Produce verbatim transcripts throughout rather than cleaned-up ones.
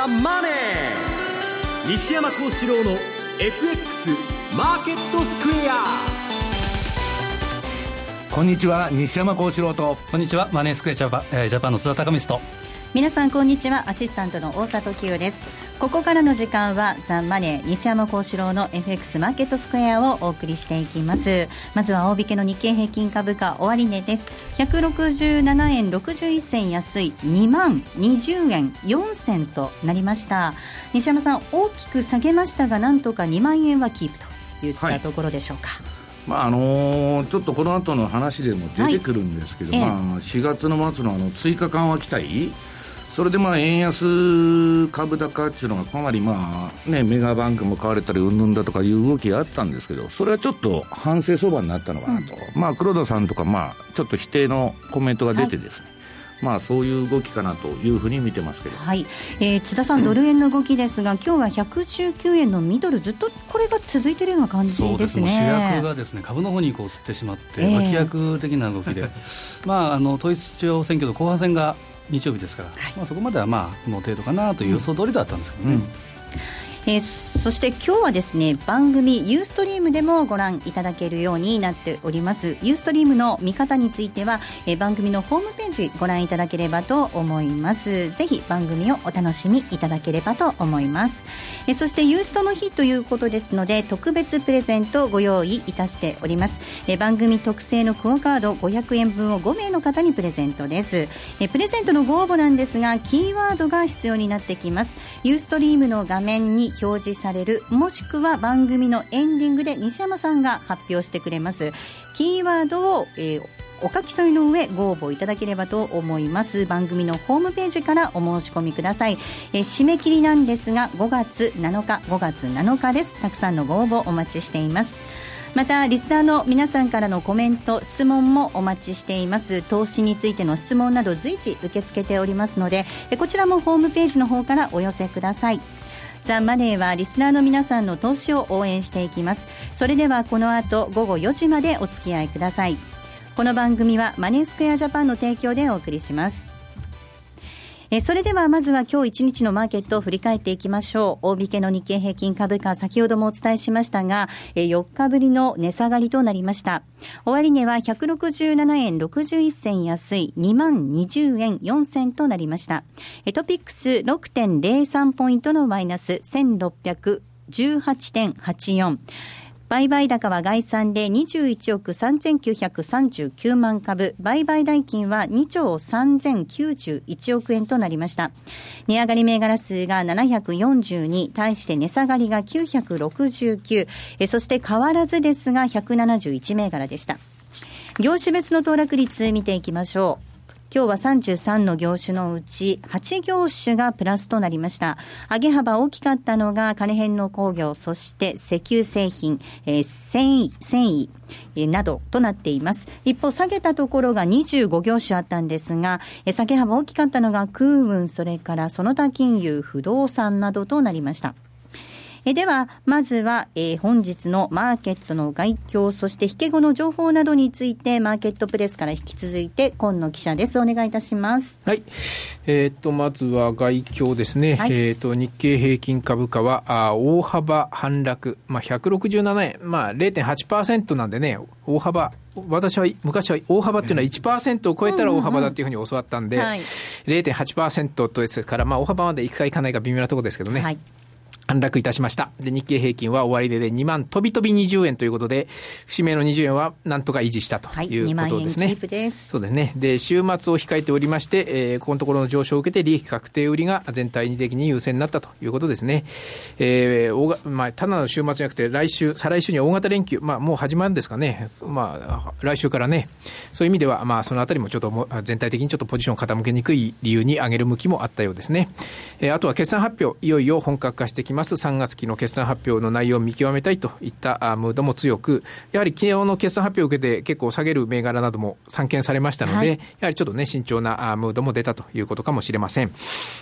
ザ・マネー。西山孝四郎の エフエックス マーケットスクエア。こんにちは、西山孝四郎と。こんにちは、マネースクエアジャパン、えー、ジャパンの須田貴光と。皆さんこんにちは、アシスタントの大里清です。ここからの時間はザ・マネー西山孝四郎の エフエックス マーケットスクエアをお送りしていきます。まずは大引けの日経平均株価終値です。ひゃくろくじゅうななえんろくじゅういっせん安いにまんにじゅうえんよんせんとなりました。西山さん、大きく下げましたが、なんとかにまんえんはキープといったところでしょうか。はい、まああのー、ちょっとこの後の話でも出てくるんですけど、はい、まあ、しがつの末の、あの追加緩和期待、それでまあ円安株高っていうのがかなり、まあね、メガバンクも買われたりうんぬんだとかいう動きがあったんですけど、それはちょっと反省相場になったのかなと、うん、まあ、黒田さんとか、まあちょっと否定のコメントが出てですね、はい、まあ、そういう動きかなというふうに見てますけど、はい、えー、津田さん、ドル円の動きですが、今日はひゃくじゅうきゅうえんのミドル、ずっとこれが続いているような感じですね。そうですね、主役がですね、株の方にこう吸ってしまって、えー、脇役的な動きでまあ、あの統一地方選挙の後半戦が日曜日ですから、はい、まあ、そこまではまあこの程度かなという予想通りだったんですけどね、うんうん、えー、そして今日はですね、番組ユーストリームでもご覧いただけるようになっております。ユーストリームの見方については、えー、番組のホームページご覧いただければと思います。ぜひ番組をお楽しみいただければと思います。えー、そしてユーストの日ということですので、特別プレゼントをご用意いたしております。えー、番組特製のクオカードごひゃくえんぶんをご名の方にプレゼントです。えー、プレゼントのご応募なんですが、キーワードが必要になってきます。ユーストリームの画面に表示される、もしくは番組のエンディングで西山さんが発表してくれますキーワードを、えー、お書き添えの上ご応募いただければと思います。番組のホームページからお申し込みください。えー、締め切りなんですがごがつなのか、ごがつなのかです。たくさんのご応募お待ちしています。またリスナーの皆さんからのコメント、質問もお待ちしています。投資についての質問など随時受け付けておりますので、こちらもホームページの方からお寄せください。ザ・マネーはリスナーの皆さんの投資を応援していきます。それではこの後ごごよじまでお付き合いください。この番組はマネースクエアジャパンの提供でお送りします。えそれではまずは今日一日のマーケットを振り返っていきましょう。大引けの日経平均株価、先ほどもお伝えしましたが、よっかぶりの値下がりとなりました。終値はひゃくろくじゅうななえんろくじゅういっせん安いにまんにじゅうえんよんせんとなりました。トピックス ろくてんぜろさん ポイントのマイナス せんろっぴゃくじゅうはちてんはちよん、 売買高は概算でにじゅういちおくさんぜんきゅうひゃくさんじゅうきゅうまんかぶ、売買代金はにちょうさんぜんきゅうじゅういちおくえんとなりました。値上がり銘柄数がななひゃくよんじゅうに、対して値下がりがきゅうひゃくろくじゅうきゅう、えそして変わらずですがひゃくななじゅういちめいがらでした。業種別の騰落率見ていきましょう。今日はさんじゅうさんの業種のうちはち業種がプラスとなりました。上げ幅大きかったのが金編の工業、そして石油製品、えー、繊維、繊維、えー、などとなっています。一方下げたところがにじゅうごぎょうしゅあったんですが、えー、下げ幅大きかったのが空運、それからその他金融、不動産などとなりました。えではまずは、えー、本日のマーケットの概況、そして引け後の情報などについてマーケットプレスから引き続いて今野記者です。お願いいたします。はい、えー、っとまずは概況ですね。はい、えー、っと日経平均株価はあ大幅反落、まあ、ひゃくろくじゅうななえん、まあ、れいてんはちパーセント なんでね、大幅、私は昔は大幅っていうのは いちパーセント を超えたら大幅だっていうふうに教わったんで、うんうんうん、はい、れいてんはちパーセント とですから、まあ、大幅までいくかいかないか微妙なところですけどね。はい、反落いたしました。で日経平均は終値でにまん飛び飛びにじゅうえんということで、節目のにじゅうえんはなんとか維持したということですね。はい、にまんえんキープです。そうですね。で週末を控えておりまして、えー、ここのところの上昇を受けて利益確定売りが全体的に優勢になったということですね。えーまあ、ただの週末じゃなくて来週再来週に大型連休、まあ、もう始まるんですかね、まあ、来週からね。そういう意味では、まあ、そのあたりもちょっと全体的にちょっとポジションを傾けにくい理由に上げる向きもあったようですね。えー、あとは決算発表いよいよ本格化してきます。ますさんがつ期の決算発表の内容を見極めたいといったムードも強く、やはり昨日の決算発表を受けて結構下げる銘柄なども散見されましたので、はい、やはりちょっとね慎重なムードも出たということかもしれません。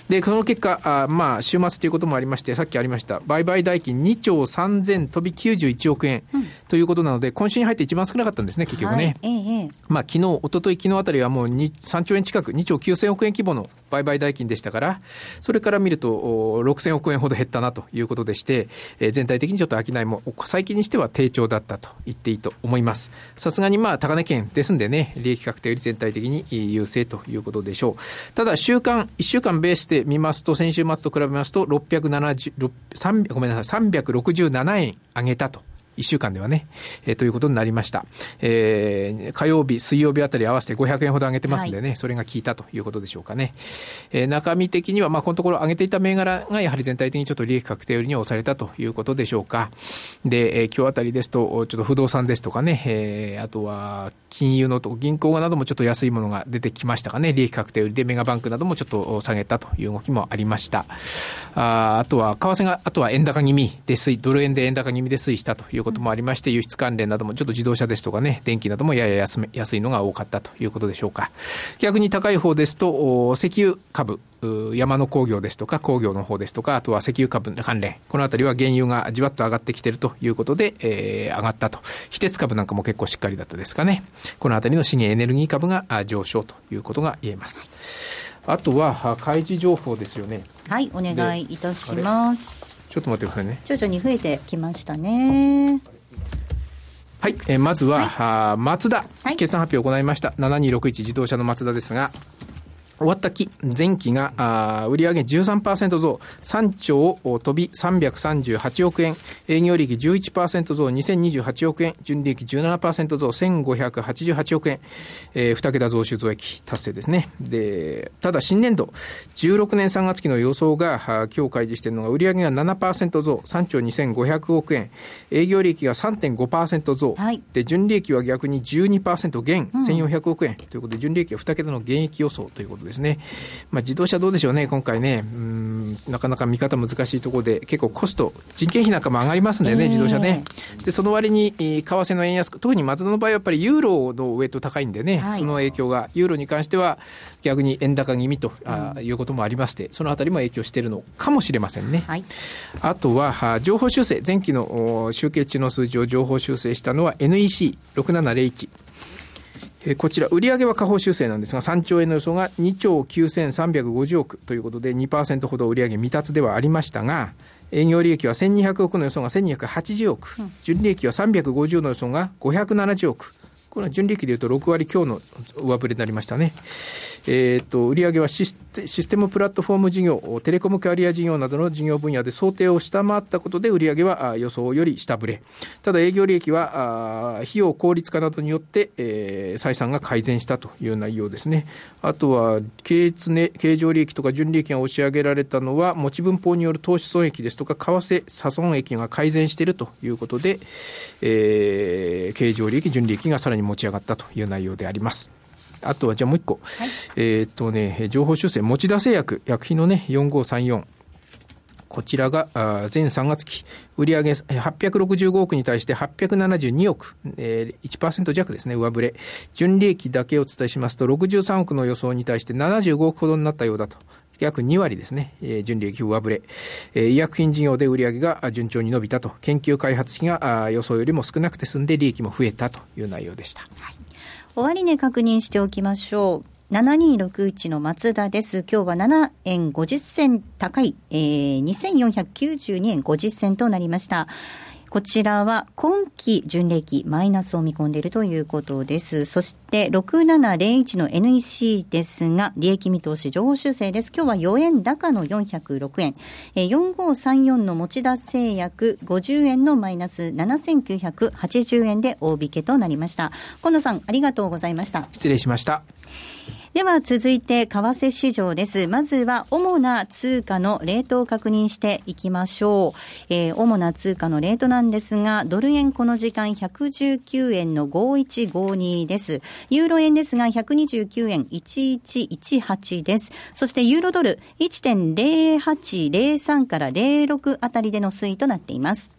でその結果、まあ、週末ということもありまして、さっきありました売買代金にちょうさんぜんとびきゅうじゅういちおくえんということなので、うん、今週に入って一番少なかったんですね結局ね、はい、ええ、まあ、昨日一昨日昨日あたりはもうさんちょうえん近くにちょうきゅうせんおくえん規模の売買代金でしたから、それから見るとろくせんおくえんほど減ったなということでして、えー、全体的にちょっと商いも最近にしては低調だったと言っていいと思います。さすがにまあ高値圏ですんでね、利益確定より全体的に優勢ということでしょう。ただ週間いっしゅうかんベースで見ますと、先週末と比べますとろっぴゃくななじゅう、ごめんなさい、さんびゃくろくじゅうななえん上げたと、いっしゅうかんではね、えー、ということになりました、えー、火曜日水曜日あたり合わせてごひゃくえんほど上げてますんでね、はい、それが効いたということでしょうかね、えー、中身的にはまあこのところ上げていた銘柄がやはり全体的にちょっと利益確定よりに押されたということでしょうか。で、えー、今日あたりですとちょっと不動産ですとかね、えー、あとは金融のと銀行などもちょっと安いものが出てきましたかね、利益確定よりで、メガバンクなどもちょっと下げたという動きもありました。 あ, あとは為替があとは円高気味で推移、ドル円で円高気味で推移したということもありまして、輸出関連などもちょっと自動車ですとかね、電気などもやや 安, め安いのが多かったということでしょうか。逆に高い方ですと石油株、山の工業ですとか工業の方ですとか、あとは石油株関連、このあたりは原油がじわっと上がってきているということで、えー、上がったと。非鉄株なんかも結構しっかりだったですかね。このあたりの資源エネルギー株が上昇ということが言えます。あとは開示情報ですよね。はい、お願いいたします。ちょっと待ってくださいね。徐々に増えてきましたね。はい、えー、まずは、はい、マツダ、はい、決算発表を行いました。ななにろくいち自動車のマツダですが、終わった期前期が売上 じゅうさんパーセント 増、さんちょう飛びさんびゃくさんじゅうはちおくえん、営業利益 じゅういちパーセント 増、にせんにじゅうはちおくえん、純利益 じゅうななパーセント 増、せんごひゃくはちじゅうはちおくえん、えー、にけた増収増益達成ですね。で、ただ新年度じゅうろくねんさんがつ期の予想が今日開示しているのが、売上が ななパーセント 増、さんちょうにせんごひゃくおくえん、営業利益が さんてんごパーセント 増、はい、で純利益は逆に じゅうにパーセント 減、うん、せんよんひゃくおくえんということで、純利益はにけたの減益予想ということでですね。まあ、自動車どうでしょうね今回ね、うーん、なかなか見方難しいところで、結構コスト、人件費なんかも上がりますんでね、えー、自動車ね。でその割に、えー、為替の円安、特にマツダの場合はやっぱりユーロのウエット高いんでね、はい、その影響がユーロに関しては逆に円高気味と、うん、あいうこともありまして、そのあたりも影響しているのかもしれませんね、はい、あとは情報修正、前期の集計中の数字を情報修正したのは エヌイーシーろくななぜろいち、こちら売上は下方修正なんですが、さんちょうえんの予想がにちょうきゅうせんさんびゃくごじゅうおくということで にパーセント ほど売上未達ではありましたが、営業利益はせんにひゃくおくの予想がせんにひゃくはちじゅうおく、うん、純利益はさんびゃくごじゅうの予想がごひゃくななじゅうおく、これは純利益でいうとろく割強の上振れになりましたね。えー、と売上はシステ、システムプラットフォーム事業、テレコムキャリア事業などの事業分野で想定を下回ったことで、売上は予想より下振れ、ただ営業利益は費用効率化などによって、えー、採算が改善したという内容ですね。あとは経常利益とか純利益が押し上げられたのは、持ち分法による投資損益ですとか為替差損益が改善しているということで、えー、経常利益純利益がさらに持ち上がったという内容であります。あとはじゃあもう一個、はい、えーとね、情報修正、持田製薬、薬品のねよんごさんよん、こちらが前さんがつ期売上はっぴゃくろくじゅうごおくに対してはっぴゃくななじゅうにおく、えー、いちパーセント 弱ですね上振れ、純利益だけお伝えしますとろくじゅうさんおくの予想に対してななじゅうごおくほどになったようだと、約に割ですね、えー、純利益上振れ、えー、医薬品事業で売上が順調に伸びたと、研究開発費が予想よりも少なくて済んで利益も増えたという内容でした、はい。終値確認しておきましょう。ななにろくいちのマツダです。今日はななえんごじゅっせん高い、えー、にせんよんひゃくきゅうじゅうにえんごじゅっせんとなりました。こちらは今期純利益マイナスを見込んでいるということです。そしてろくななぜろいちの エヌイーシー ですが、利益見通し上方修正です。今日はよえん高のよんひゃくろくえん、えー、よんごさんよんの持田製薬ごじゅうえんのマイナスななせんきゅうひゃくはちじゅうえんで大引けとなりました。今野さんありがとうございました。失礼しました。では続いて為替市場です。まずは主な通貨のレートを確認していきましょう、えー、主な通貨のレートなんですが、ドル円この時間ひゃくじゅうきゅうえんのごじゅういちごじゅうにです。ユーロ円ですがひゃくにじゅうきゅうえんいちいちいちはちです。そしてユーロドル いちてんぜろはちぜろさん からぜろろくあたりでの推移となっています。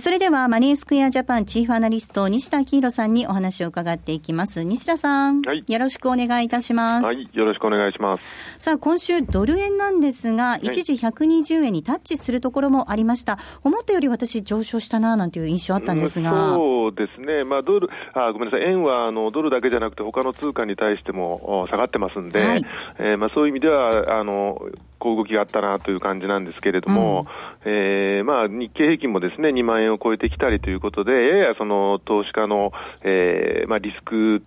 それではマネースクエアジャパンチーフアナリスト西田喜弘さんにお話を伺っていきます。西田さん、はい、よろしくお願いいたします。はい、よろしくお願いします。さあ、今週ドル円なんですが、はい、一時ひゃくにじゅうえんにタッチするところもありました。思ったより私上昇したななんていう印象あったんですが、うん、そうですね。まあドルあごめんなさい円はあのドルだけじゃなくて他の通貨に対しても下がってますんで、はい、えー、まあそういう意味ではあのこう動きがあったなという感じなんですけれども、うん、えー、まあ日経平均もですねにまんえんを超えてきたりということで、ややその投資家の、えーまあ、リスク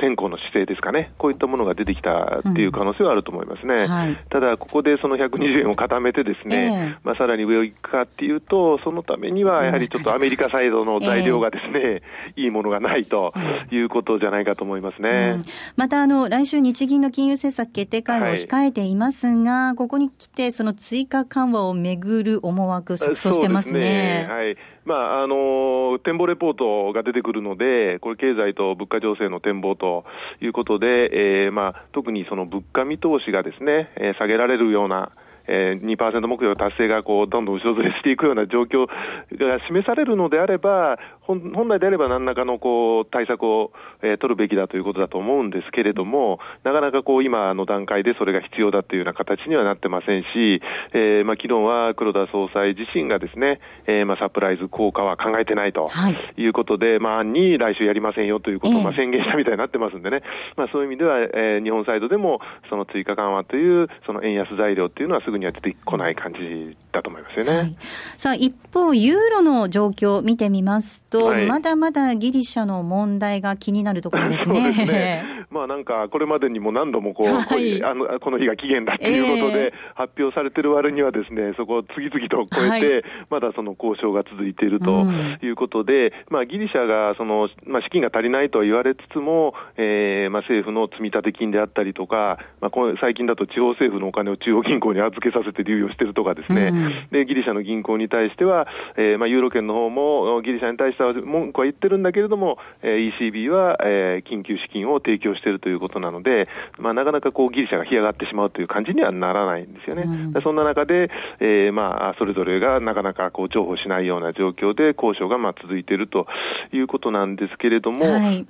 先行の姿勢ですかね、こういったものが出てきたっていう可能性はあると思いますね、うん、はい、ただここでそのひゃくにじゅうえんを固めてですね、えーまあ、さらに上を行くかっていうと、そのためにはやはりちょっとアメリカサイドの材料がですね、えー、いいものがないということじゃないかと思いますね、うん、またあの来週日銀の金融政策決定会合を控えていますが、はい、ここに来てその追加緩和をめぐる思惑錯綜してますね。そうですね、はい、まあ、あの展望レポートが出てくるので、これ経済と物価情勢の展望ということで、えーまあ、特にその物価見通しがですね、えー、下げられるような、えー、にパーセント 目標達成がこうどんどん後ろずれしていくような状況が示されるのであれば、本来であれば何らかのこう対策を、えー、取るべきだということだと思うんですけれども、なかなかこう今の段階でそれが必要だというような形にはなってませんし、えーまあ、昨日は黒田総裁自身がですね、えーまあ、サプライズ効果は考えてないということで、はい、まあ、案に来週やりませんよということをまあ宣言したみたいになってますんでね、まあ、そういう意味では、えー、日本サイドでもその追加緩和というその円安材料というのはすぐには出てこない感じだと思いますよね、はい、さあ一方ユーロの状況を見てみますと、はい、まだまだギリシャの問題が気になるところですね。そうですね、まあ、なんかこれまでにも何度もこう、はい、あのこの日が期限だということで発表されてる割にはですね、そこを次々と超えて、はい、まだその交渉が続いているということで、うん、まあ、ギリシャがその、まあ、資金が足りないと言われつつも、えーまあ、政府の積立金であったりとか、まあ、最近だと地方政府のお金を中央銀行に預けさせて流用してるとかですね、うん、でギリシャの銀行に対しては、えーまあ、ユーロ圏の方もギリシャに対して文句は言ってるんだけれども、えー、イーシービー は、えー、緊急資金を提供しているということなので、まあ、なかなかこうギリシャが干上がってしまうという感じにはならないんですよね、うん、そんな中で、えーまあ、それぞれがなかなかこう譲歩しないような状況で交渉がまあ続いているということなんですけれども、はい、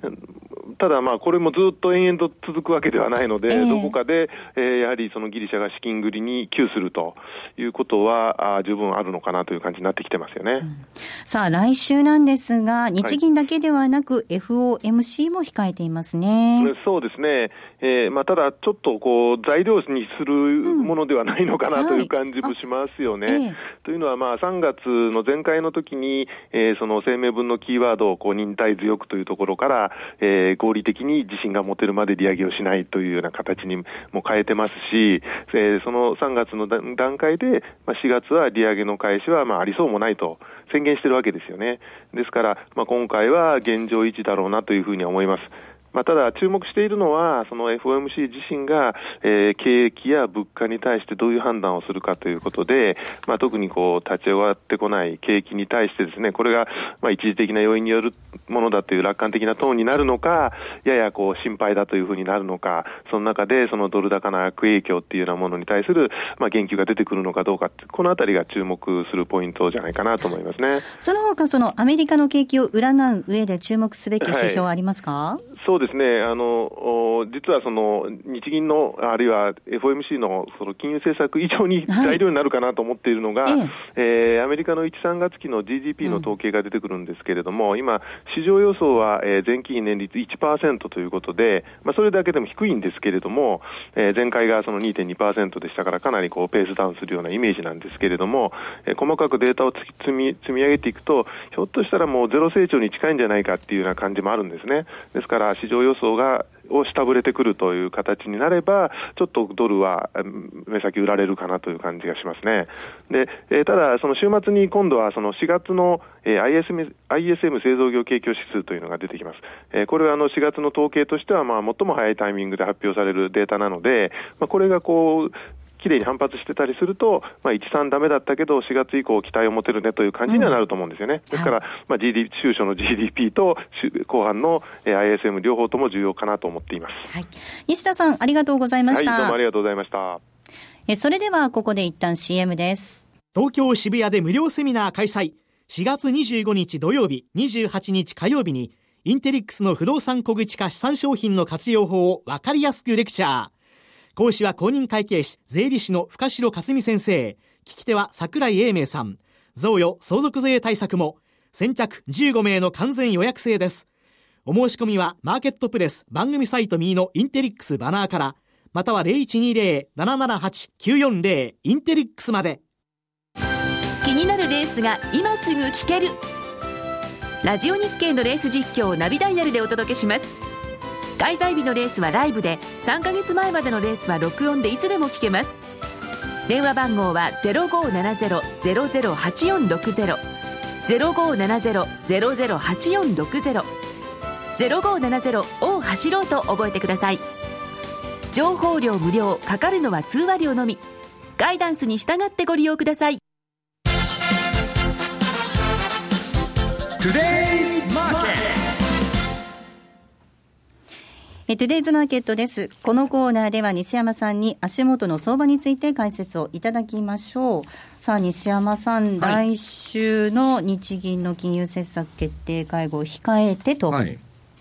ただまあこれもずっと延々と続くわけではないので、えー、どこかで、えー、やはりそのギリシャが資金繰りに窮するということはあ十分あるのかなという感じになってきてますよね、うん、さあ来週なんですですが日銀だけではなく エフオーエムシー も控えていますね、はい、そうですね、えーまあ、ただちょっとこう材料にするものではないのかなという感じもしますよね、うん、はい、えー、というのはまあさんがつの前回の時に、えー、その声明文のキーワードをこう忍耐強くというところから、えー、合理的に自信が持てるまで利上げをしないというような形にも変えてますし、えー、そのさんがつの段階で、まあ、しがつは利上げの開始はまあありそうもないと宣言してるわけですよね。ですから、まあ、今回は現状維持だろうなというふうに思います。まあ、ただ注目しているのはその エフオーエムシー 自身が、えー、景気や物価に対してどういう判断をするかということで、まあ、特にこう立ち上がってこない景気に対してですね、これがまあ一時的な要因によるものだという楽観的なトーンになるのか、ややこう心配だというふうになるのか、その中でそのドル高の悪影響というようなものに対するまあ言及が出てくるのかどうか、このあたりが注目するポイントじゃないかなと思いますね。その他そのアメリカの景気を占う上で注目すべき指標はありますか？はい、そうですね、あの実はその日銀のあるいは エフオーエムシー の, その金融政策以上に材料になるかなと思っているのが、はい、えー、アメリカのいちさんがつ期の ジーディーピー の統計が出てくるんですけれども、うん、今市場予想は前期比年率 いちパーセント ということで、まあ、それだけでも低いんですけれども、えー、前回がその にてんにパーセント でしたから、かなりこうペースダウンするようなイメージなんですけれども、えー、細かくデータを積み、積み上げていくと、ひょっとしたらもうゼロ成長に近いんじゃないかっていうような感じもあるんですね。ですからあ、市場予想がを下振れてくるという形になれば、ちょっとドルは目先売られるかなという感じがしますね。で、えー、ただその週末に今度はそのしがつの、えー、アイエスエム 製造業景況指数というのが出てきます。えー、これはあのしがつの統計としてはまあ最も早いタイミングで発表されるデータなので、まあ、これがこうきれいに反発してたりすると、まあ、いち、さん ダメだったけどしがつ以降期待を持てるねという感じにはなると思うんですよね。うん、ですから、まあ、ジーディーピー、中初の ジーディーピー と後半の アイエスエム 両方とも重要かなと思っています。はい、西田さんありがとうございました。はい、どうもありがとうございました。え、それではここで一旦 シーエム です。東京渋谷で無料セミナー開催。しがつにじゅうごにち土曜日、にじゅうはちにち火曜日にインテリックスの不動産小口化資産商品の活用法を分かりやすくレクチャー。講師は公認会計士、税理士の深城克美先生。聞き手は櫻井英明さん。贈与・相続税対策も。先着じゅうごめいの完全予約制です。お申し込みはマーケットプレス番組サイト右のインテリックスバナーから、または ゼロいちにゼロ なななはち きゅうよんゼロ インテリックスまで。気になるレースが今すぐ聞ける。ラジオ日経のレース実況をナビダイヤルでお届けします。開催日のレースはライブで、さんかげつまえまでのレースは録音でいつでも聞けます。電話番号は ゼロごーななゼロ ゼロゼロはちよんろくゼロ ゼロごーななゼロ ゼロゼロはちよんろくゼロ ゼロごーななゼロを走ろうと覚えてください。情報量無料、かかるのは通話料のみ。ガイダンスに従ってご利用ください。 Today's Marketトゥデイズマーケットです。このコーナーでは西山さんに足元の相場について解説をいただきましょう。さあ西山さん、はい、来週の日銀の金融政策決定会合を控えてと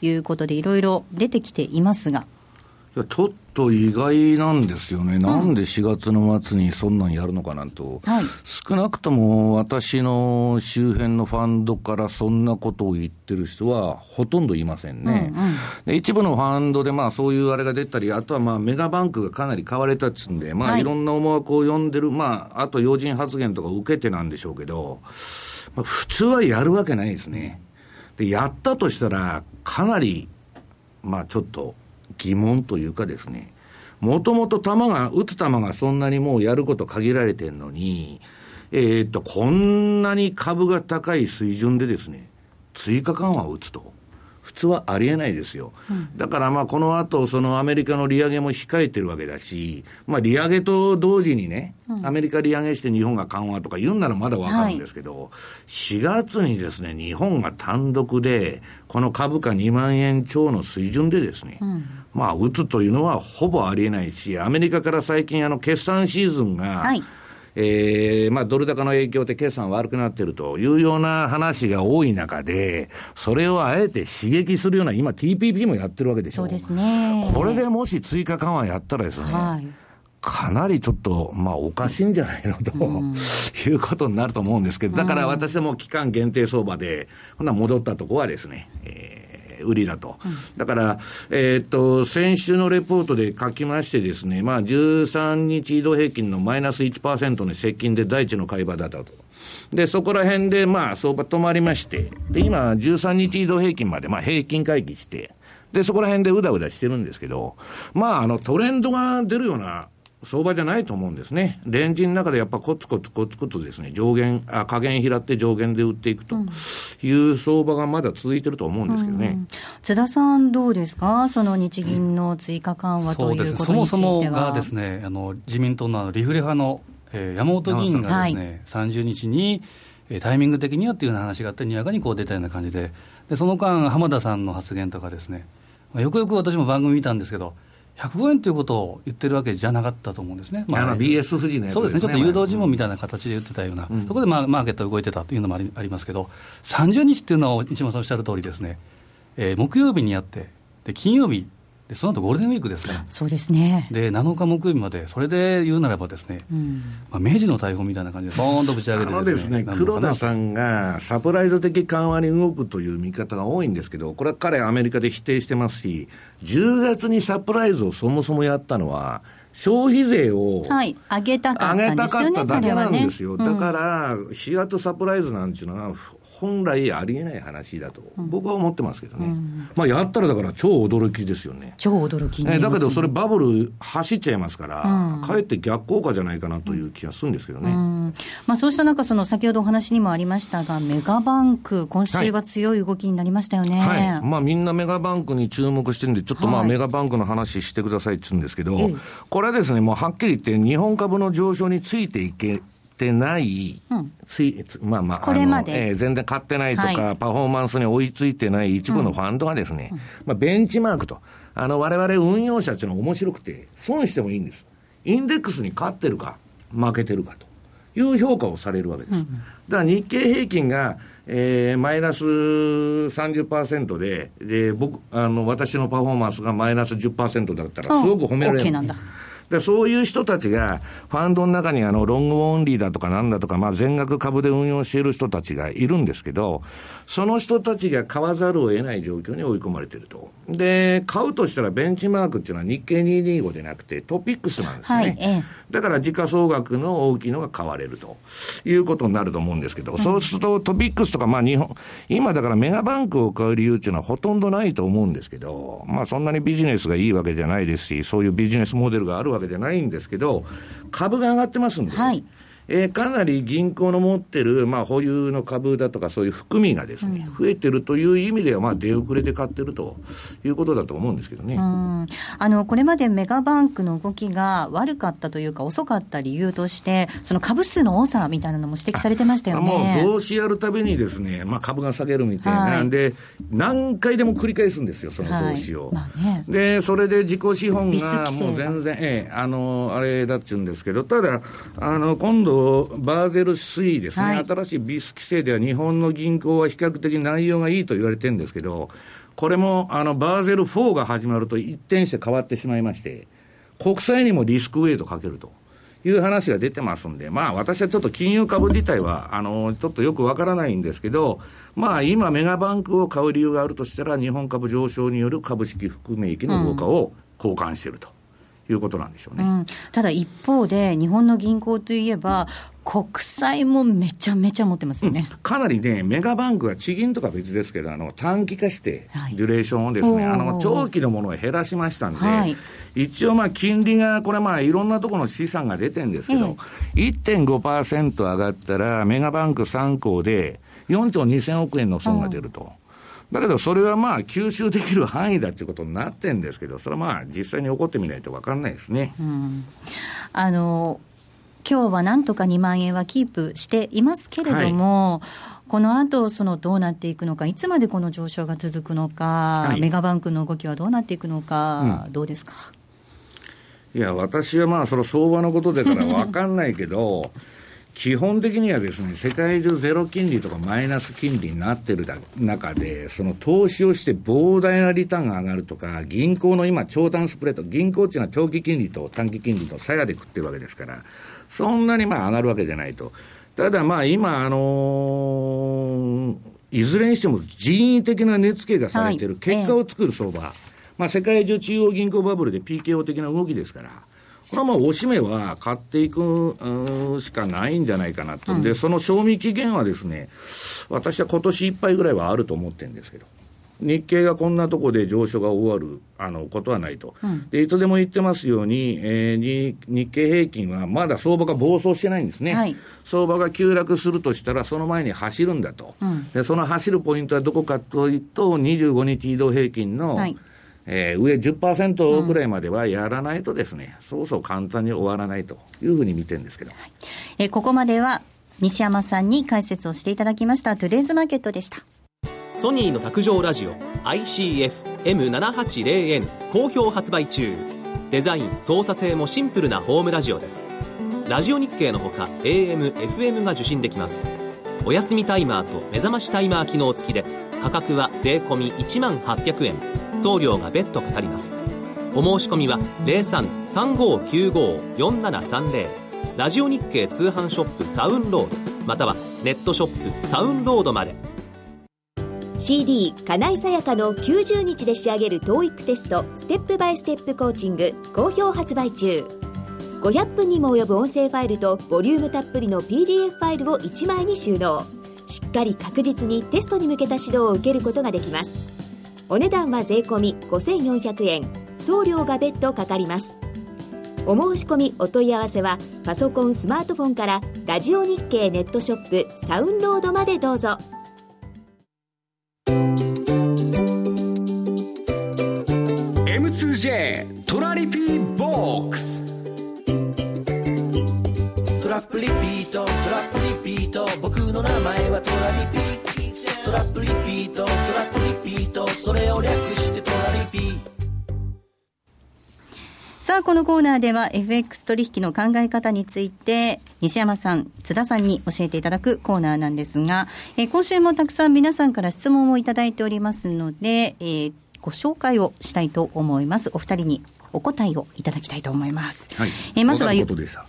いうことで、はい、いろいろ出てきていますが、いやちょっと意外なんですよね。なんでしがつの末にそんなんやるのかなと、うん、はい、少なくとも私の周辺のファンドからそんなことを言ってる人はほとんどいませんね。うんうん、で一部のファンドでまあそういうあれが出たり、あとはまあメガバンクがかなり買われたっつうんで、まあ、いろんな思惑を呼んでる、はい、まあ、あと要人発言とかを受けてなんでしょうけど、まあ、普通はやるわけないですね。でやったとしたらかなりまあちょっと疑問というかですね、もともと球が打つ球がそんなにもうやること限られてるのに、えー、っとこんなに株が高い水準でですね追加緩和を打つと普通はありえないですよ。うん、だからまあこの後そのアメリカの利上げも控えてるわけだし、まあ、利上げと同時にね、うん、アメリカ利上げして日本が緩和とか言うんならまだ分かるんですけど、はい、しがつにですね日本が単独でこの株価にまんえん超の水準でですね、うん、まあ、打つというのはほぼありえないし、アメリカから最近あの決算シーズンが、はい、えーまあ、ドル高の影響で決算悪くなっているというような話が多い中で、それをあえて刺激するような、今 ティーピーピー もやってるわけでしょ。そうですね。これでもし追加緩和やったらですね、はい、かなりちょっと、まあ、おかしいんじゃないのと、うん、いうことになると思うんですけど、だから私はもう期間限定相場で、こんな戻ったとこはですね、えー売りだと。だから、えー、っと先週のレポートで書きましてですね、まあ、じゅうさんにち移動平均のマイナス いちパーセント に接近で第一の買い場だったと。でそこら辺でまあ相場止まりまして、で今じゅうさんにち移動平均までまあ平均回帰して、でそこら辺でうだうだしてるんですけど、まあ、あのトレンドが出るような相場じゃないと思うんですね。レンジの中でやっぱコツコツコツコツですね、上限、あ、下限拾って上限で売っていくという相場がまだ続いてると思うんですけどね。うんうん、津田さんどうですか、その日銀の追加緩和ということについては。そもそもがですね、あの自民党のリフレ派の、えー、山本議員がですね、はい、さんじゅうにちにタイミング的にはっていうような話があって、にわかにこう出たような感じで、でその間浜田さんの発言とかですね、よくよく私も番組見たんですけど、ひゃくごえんということを言ってるわけじゃなかったと思うんですね。まあ、あの ビーエス 富士のやつですね。そうですね、ちょっと誘導尋問みたいな形で言ってたような、うん、そこで、まあ、マーケットが動いてたというのもあり、ありますけど、さんじゅうにちっていうのは西山さんおっしゃる通りですね、えー、木曜日にやって、で金曜日で、その後ゴールデンウィークですね。そうですね。でなのか木曜日まで、それで言うならばですね、うん、まあ、明治の大砲みたいな感じでボーンとぶち上げてですね、あのですね、黒田さんがサプライズ的緩和に動くという見方が多いんですけど、これは彼アメリカで否定してますし、じゅうがつにサプライズをそもそもやったのは消費税を上げたかっただけなんですよ。だからしがつサプライズなんていうのは本来ありえない話だと僕は思ってますけどね、うんうんまあ、やったらだから超驚きですよね。超驚きになりますね。だけどそれバブル走っちゃいますから、うん、かえって逆効果じゃないかなという気がするんですけどね、うんうんまあ、そうした中その先ほどお話にもありましたがメガバンク今週は強い動きになりましたよね、はいはいまあ、みんなメガバンクに注目してるんでちょっとまあメガバンクの話してくださいって言うんですけど、はい、これはですねもうはっきり言って日本株の上昇についていけてない、うんまあまあ、これまで、えー、全然買ってないとか、はい、パフォーマンスに追いついてない一部のファンドがですね、うんまあ、ベンチマークとあの我々運用者っていうのは面白くて損してもいいんです。インデックスに勝ってるか負けてるかという評価をされるわけです、うん、だから日経平均が、えー、マイナス さんじゅっパーセント で、で僕あの私のパフォーマンスがマイナス じゅっパーセント だったらすごく褒められる、OK、なんだでそういう人たちがファンドの中にあのロングオンリーだとかなんだとか、まあ、全額株で運用している人たちがいるんですけどその人たちが買わざるを得ない状況に追い込まれていると。で買うとしたらベンチマークっていうのは日経にひゃくにじゅうごでなくてトピックスなんですね、はいええ、だから時価総額の大きいのが買われるということになると思うんですけど、うん、そうするとトピックスとか、まあ、日本今だからメガバンクを買う理由っていうのはほとんどないと思うんですけど、まあ、そんなにビジネスがいいわけじゃないですしそういうビジネスモデルがあるわけじゃないんですけど株が上がってますんで、はいえー、かなり銀行の持ってる、まあ、保有の株だとかそういう含みがですね、うん、増えてるという意味では、まあ、出遅れで買ってるということだと思うんですけどね。うんあのこれまでメガバンクの動きが悪かったというか遅かった理由としてその株数の多さみたいなのも指摘されてましたよね。もう増資やるたびにですね、まあ、株が下げるみたいな、はい、で何回でも繰り返すんですよその増資を、はいまあね、でそれで自己資本がもう全然、えー、あのあれだっちゅうんですけどただあの今度バーゼルスリーですね、はい、新しいビス規制では日本の銀行は比較的内容がいいと言われてるんですけどこれもあのバーゼルフォーが始まると一転して変わってしまいまして国債にもリスクウェイトかけるという話が出てますんで、まあ、私はちょっと金融株自体はあのちょっとよくわからないんですけど、まあ、今メガバンクを買う理由があるとしたら日本株上昇による株式含め益の増加を交換していると、うんいうことなんでしょうね、うん、ただ一方で日本の銀行といえば国債もめちゃめちゃ持ってますよね、うん、かなりねメガバンクは地銀とか別ですけどあの短期化してデュレーションをですね、はい、あの長期のものを減らしましたんで、はい、一応まあ金利がこれまあいろんなところの資産が出てるんですけど、ええ、いってんごパーセント 上がったらメガバンクさん行でよんちょうにせんおくえんの損が出ると、うんだけどそれはまあ吸収できる範囲だということになってるんですけどそれはまあ実際に起こってみないと分かんないですね、うん、あの今日はなんとかにまんえんはキープしていますけれども、はい、この後そのどうなっていくのかいつまでこの上昇が続くのか、はい、メガバンクの動きはどうなっていくのか、うん、どうですか。いや私はまあその相場のことだから分かんないけど基本的にはですね、世界中ゼロ金利とかマイナス金利になってる中で、その投資をして膨大なリターンが上がるとか、銀行の今、長短スプレッド、銀行っていうのは長期金利と短期金利の差で食ってるわけですから、そんなにまあ上がるわけじゃないと。ただまあ今、あのー、いずれにしても人為的な値付けがされてる、結果を作る相場、はいええ、まあ世界中中央銀行バブルで ピーケーオー 的な動きですから、これはもうおしめは買っていくしかないんじゃないかなと、うん、でその賞味期限はですね私は今年いっぱいぐらいはあると思ってるんですけど日経がこんなとこで上昇が終わるあのことはないと、うん、でいつでも言ってますように、えー、に日経平均はまだ相場が暴走してないんですね、はい、相場が急落するとしたらその前に走るんだと、うん、でその走るポイントはどこかというとにじゅうごにち移動平均の、はいえー、上 じゅっパーセント ぐらいまではやらないとですね、うん、そうそう簡単に終わらないというふうに見てるんですけど、はいえー、ここまでは西山さんに解説をしていただきましたトゥデイズマーケットでした。ソニーの卓上ラジオ アイシーエフエムななはちゼロエヌ 好評発売中。デザイン操作性もシンプルなホームラジオです。ラジオ日経のほか エーエムエフエム が受信できます。お休みタイマーと目覚ましタイマー機能付きで価格は税込み いちまんはっぴゃくえん、送料が別途かかります。お申し込みは ゼロさん さんごきゅうご よんななさんゼロ ラジオ日経通販ショップサウンロードまたはネットショップサウンロードまで。 シーディー 金井さやかのきゅうじゅうにちで仕上げる トーイック テストステップバイステップコーチング好評発売中。ごひゃっぷんにも及ぶ音声ファイルとボリュームたっぷりの ピーディーエフ ファイルをいちまいに収納。しっかり確実にテストに向けた指導を受けることができます。お値段は税込みごせんよんひゃくえん、送料が別途かかります。お申し込みお問い合わせはパソコン、スマートフォンからラジオ日経ネットショップサウンロードまでどうぞ。エムツージェー トラリピーボックス、トラップリピート、トラップリピート、僕の名前はトラリピート、ラップリピート、トラップリピート、それを略してトラリピート。さあ、このコーナーでは エフエックス 取引の考え方について西山さん、津田さんに教えていただくコーナーなんですが、え今週もたくさん皆さんから質問をいただいておりますので、えー、ご紹介をしたいと思います。お二人にお答えをいただきたいと思います。はい、えー、まずはことでした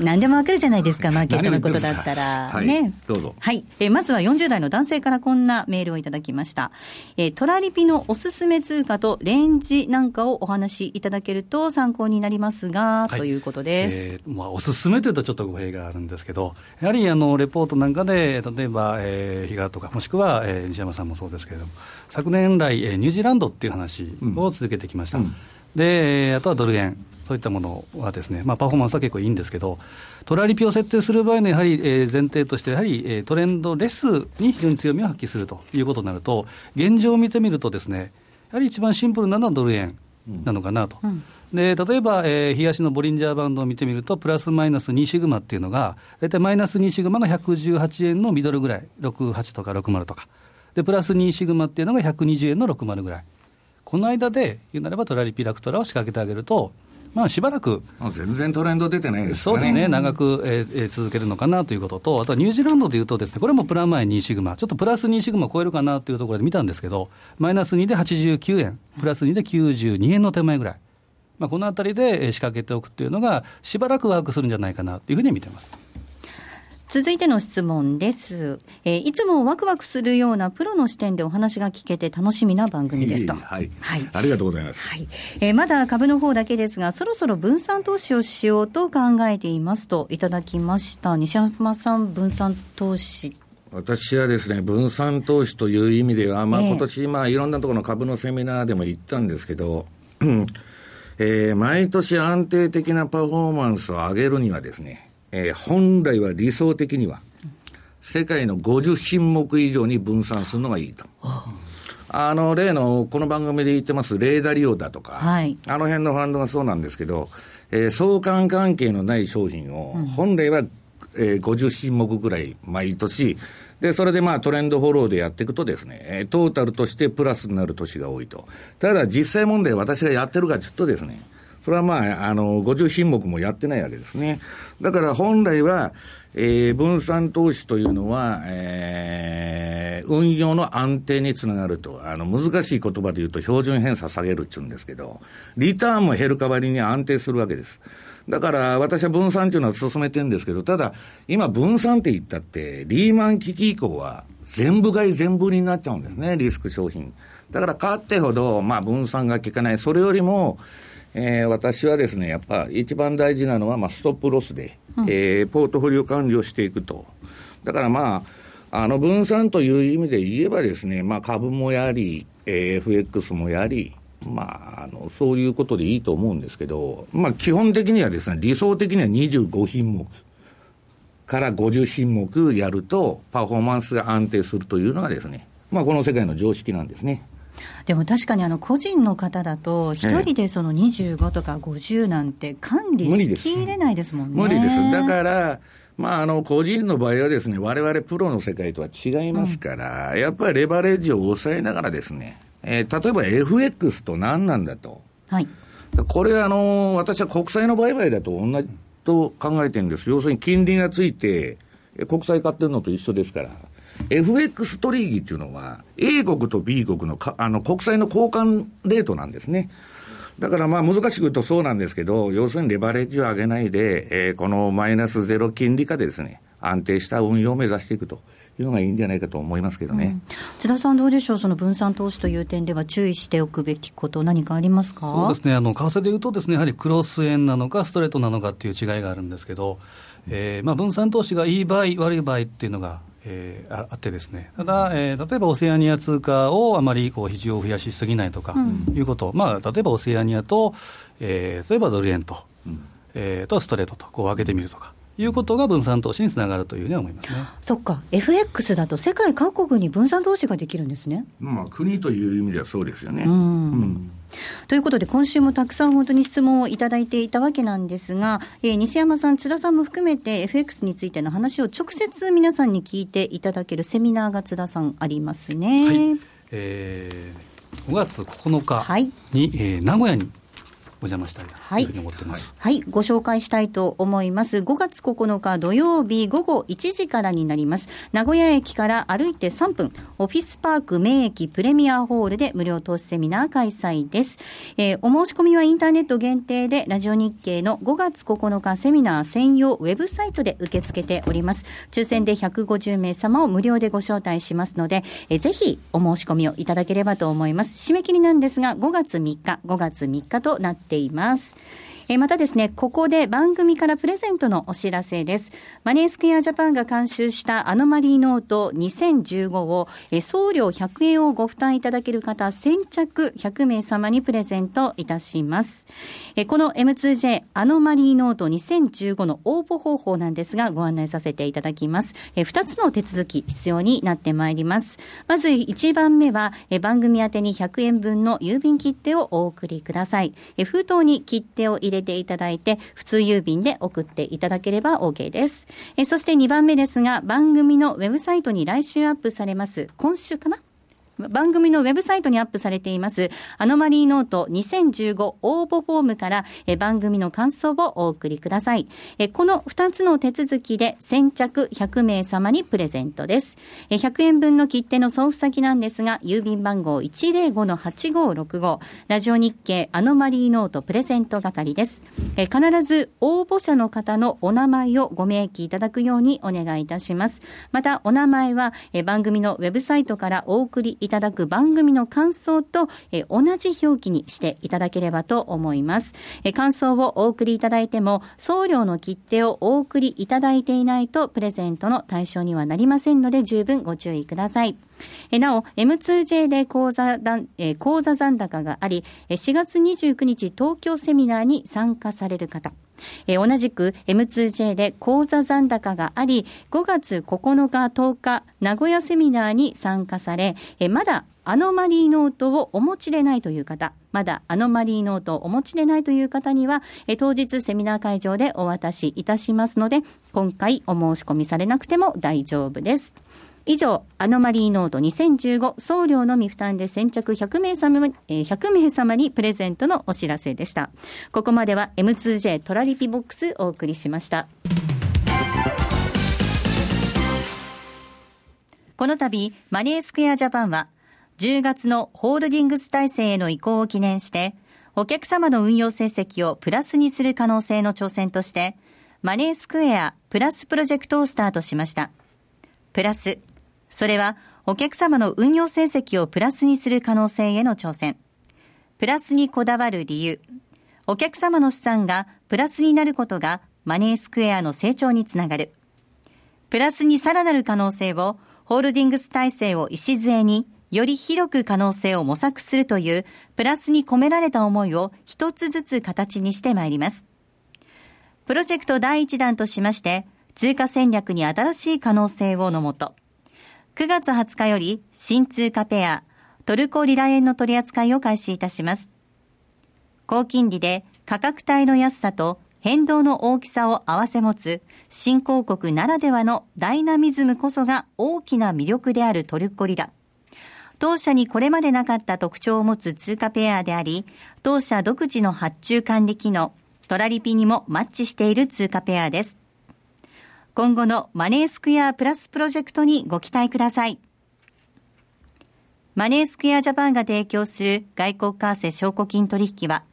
何でも分かるじゃないですか、マーケットのことだったら、ね、はい、どうぞ。はい、えまずはよんじゅう代の男性からこんなメールをいただきました。えトラリピのおすすめ通貨とレンジなんかをお話しいただけると参考になりますが、はい、ということです。えーまあ、おすすめというとちょっと語弊があるんですけど、やはりあのレポートなんかで例えば、えー、日賀とかもしくは、えー、西山さんもそうですけれども、昨年来、えー、ニュージーランドっていう話を続けてきました、うんうん、であとはドル円、そういったものはですね、まあ、パフォーマンスは結構いいんですけど、トラリピを設定する場合のやはり前提としてやはりトレンドレスに非常に強みを発揮するということになると、現状を見てみるとですね、やはり一番シンプルなのはドル円なのかなと、うんうん、で例えば、えー、日足のボリンジャーバンドを見てみるとプラスマイナスにシグマっていうのが大体マイナスにシグマがひゃくじゅうはちえんのミドルぐらい、ろくじゅうはちとかろくじゅうとかで、プラスにシグマっていうのがひゃくにじゅうえんのろくじゅうぐらい、この間で言うなればトラリピラクトラを仕掛けてあげると、まあ、しばらく全然トレンド出てないですかね。そうですね、長く、えー、続けるのかなということと、あとはニュージーランドでいうとですね、これもプラマイにシグマ、ちょっとプラスにシグマ超えるかなというところで見たんですけど、マイナスにではちじゅうきゅうえん、プラスにできゅうじゅうにえんの手前ぐらい、まあ、このあたりで仕掛けておくというのがしばらくワークするんじゃないかなというふうに見てます。続いての質問です、えー、いつもワクワクするようなプロの視点でお話が聞けて楽しみな番組ですと、はいはい、ありがとうございます、はい、えー、まだ株の方だけですが、そろそろ分散投資をしようと考えていますといただきました。西山さん、分散投資、私はですね、分散投資という意味では、まあ、今年、えーまあ、いろんなところの株のセミナーでも言ったんですけどえ毎年安定的なパフォーマンスを上げるにはですね、えー、本来は理想的には世界のごじゅうひんもく以上に分散するのがいいと、あの例のこの番組で言ってますレーダリオだとか、はい、あの辺のファンドがそうなんですけど、えー、相関関係のない商品を本来は、うん、えー、ごじゅうひんもくくらい毎年で、それでまあトレンドフォローでやっていくとですね、トータルとしてプラスになる年が多いと。ただ実際問題、私がやってるかちょっとですね、それはまあ、あの、ごじゅう品目もやってないわけですね。だから本来は、えー、分散投資というのは、えー、運用の安定につながると、あの、難しい言葉で言うと標準偏差下げるって言うんですけど、リターンも減る代わりに安定するわけです。だから私は分散というのは進めてるんですけど、ただ、今分散って言ったって、リーマン危機以降は全部買い全部になっちゃうんですね、リスク商品。だからかってほど、まあ分散が効かない。それよりも、えー、私はですね、やっぱ一番大事なのは、まあ、ストップロスで、うん、えー、ポートフォリオ管理をしていくと。だからまあ、あの分散という意味で言えばですね、まあ、株もやり、えー、エフエックス もやり、まあ、あのそういうことでいいと思うんですけど、まあ、基本的にはですね、理想的にはにじゅうごひんもくからごじゅうひんもくやるとパフォーマンスが安定するというのがですね、まあ、この世界の常識なんですね。でも確かにあの個人の方だと一人でそのにじゅうごとかごじゅうなんて管理しきれないですもんね。無理です。だから、まあ、あの個人の場合はですね、我々プロの世界とは違いますから、うん、やっぱりレバレッジを抑えながらですね、えー、例えば エフエックス と何なんだと、はい、これあの私は国債の売買だと同じと考えてるんです。要するに金利がついて国債買ってるのと一緒ですから、エフエックス 取引というのは A 国と B 国 の, かあの国債の交換レートなんですね。だからまあ難しく言うとそうなんですけど、要するにレバレッジを上げないで、えー、このマイナスゼロ金利下でですね、安定した運用を目指していくというのがいいんじゃないかと思いますけどね、うん、津田さんどうでしょう。その分散投資という点では注意しておくべきこと何かありますか。そうですね、あの為替でいうとですね、やはりクロス円なのかストレートなのかという違いがあるんですけど、えーまあ、分散投資がいい場合悪い場合っていうのがえー、あってですね、ただ、えー、例えばオセアニア通貨をあまりこう比重を増やしすぎないとかいうこと、うん、まあ、例えばオセアニアと、えー、例えばドル円と、うんえー、とストレートとこう分けてみるとかいうことが分散投資につながるというふうに思いますね。そっか、 エフエックス だと世界各国に分散投資ができるんですね。まあ、国という意味ではそうですよね。うん、うんということで今週もたくさん本当に質問をいただいていたわけなんですが、えー、西山さん、津田さんも含めて エフエックス についての話を直接皆さんに聞いていただけるセミナーが津田さんありますね。はい、えー、ごがつここのかに、はいえー、名古屋にお邪魔したいというふうに思っています。はい、はい、ご紹介したいと思います。ごがつここのか土曜日ごごいちじからになります。名古屋駅から歩いてさんぷん、オフィスパーク名駅プレミアホールで無料投資セミナー開催です。えー、お申し込みはインターネット限定でラジオ日経のごがつここのかセミナー専用ウェブサイトで受け付けております。抽選でひゃくごじゅうめいさまを無料でご招待しますので、えー、ぜひお申し込みをいただければと思います。締め切りなんですがごがつみっか、ごがつみっかとなっています。ていますえまたですね、ここで番組からプレゼントのお知らせです。マネースクエアジャパンが監修したアノマリーノートにせんじゅうごをえ送料ひゃくえんをご負担いただける方先着ひゃくめいさまにプレゼントいたします。えこの エムツージェー アノマリーノートにせんじゅうごの応募方法なんですがご案内させていただきます。えふたつの手続き必要になってまいります。まずいちばんめはえ番組宛てにひゃくえんぶんの郵便切手をお送りください。え封筒に切手を入れていただいて普通郵便で送っていただければ OK です。えそしてにばんめですが、番組のウェブサイトに来週アップされます、今週かな、番組のウェブサイトにアップされていますアノマリーノートにせんじゅうご応募フォームからえ番組の感想をお送りください。えこのふたつの手続きで先着ひゃくめいさまにプレゼントです。えひゃくえんぶんの切手の送付先なんですが、郵便番号 いちまるごのはちごろくご ラジオ日経アノマリーノートプレゼント係です。え必ず応募者の方のお名前をご明記いただくようにお願いいたします。またお名前はえ番組のウェブサイトからお送りいただきますいただく番組の感想とえ同じ表記にしていただければと思います。え感想をお送りいただいても送料の切手をお送りいただいていないとプレゼントの対象にはなりませんので十分ご注意ください。えなお エムツージェー で口座残、え口座残高がありしがつにじゅうくにち東京セミナーに参加される方、え同じく エムツージェー で口座残高がありごがつここのかとおか名古屋セミナーに参加され、えまだアノマリーノートをお持ちでないという方まだアノマリーノートをお持ちでないという方にはえ当日セミナー会場でお渡しいたしますので今回お申し込みされなくても大丈夫です。以上、アノマリーノートにせんじゅうご送料のみ負担で先着ひゃくめいさまにプレゼントのお知らせでした。ここまでは エムツージェー トラリピボックスお送りしました。この度マネースクエアジャパンはじゅうがつのホールディングス体制への移行を記念してお客様の運用成績をプラスにする可能性の挑戦としてマネースクエアプラスプロジェクトをスタートしました。プラス、それはお客様の運用成績をプラスにする可能性への挑戦。プラスにこだわる理由、お客様の資産がプラスになることがマネースクエアの成長につながる。プラスにさらなる可能性をホールディングス体制を礎により広く可能性を模索するというプラスに込められた思いを一つずつ形にしてまいります。プロジェクト第一弾としまして通貨戦略に新しい可能性をのもとくがつはつかより新通貨ペアトルコリラ円の取り扱いを開始いたします。高金利で価格帯の安さと変動の大きさを併せ持つ新興国ならではのダイナミズムこそが大きな魅力であるトルコリラ、当社にこれまでなかった特徴を持つ通貨ペアであり当社独自の発注管理機能トラリピにもマッチしている通貨ペアです。今後のマネースクエアプラスプロジェクトにご期待ください。マネースクエアジャパンが提供する外国為替証拠金取引は、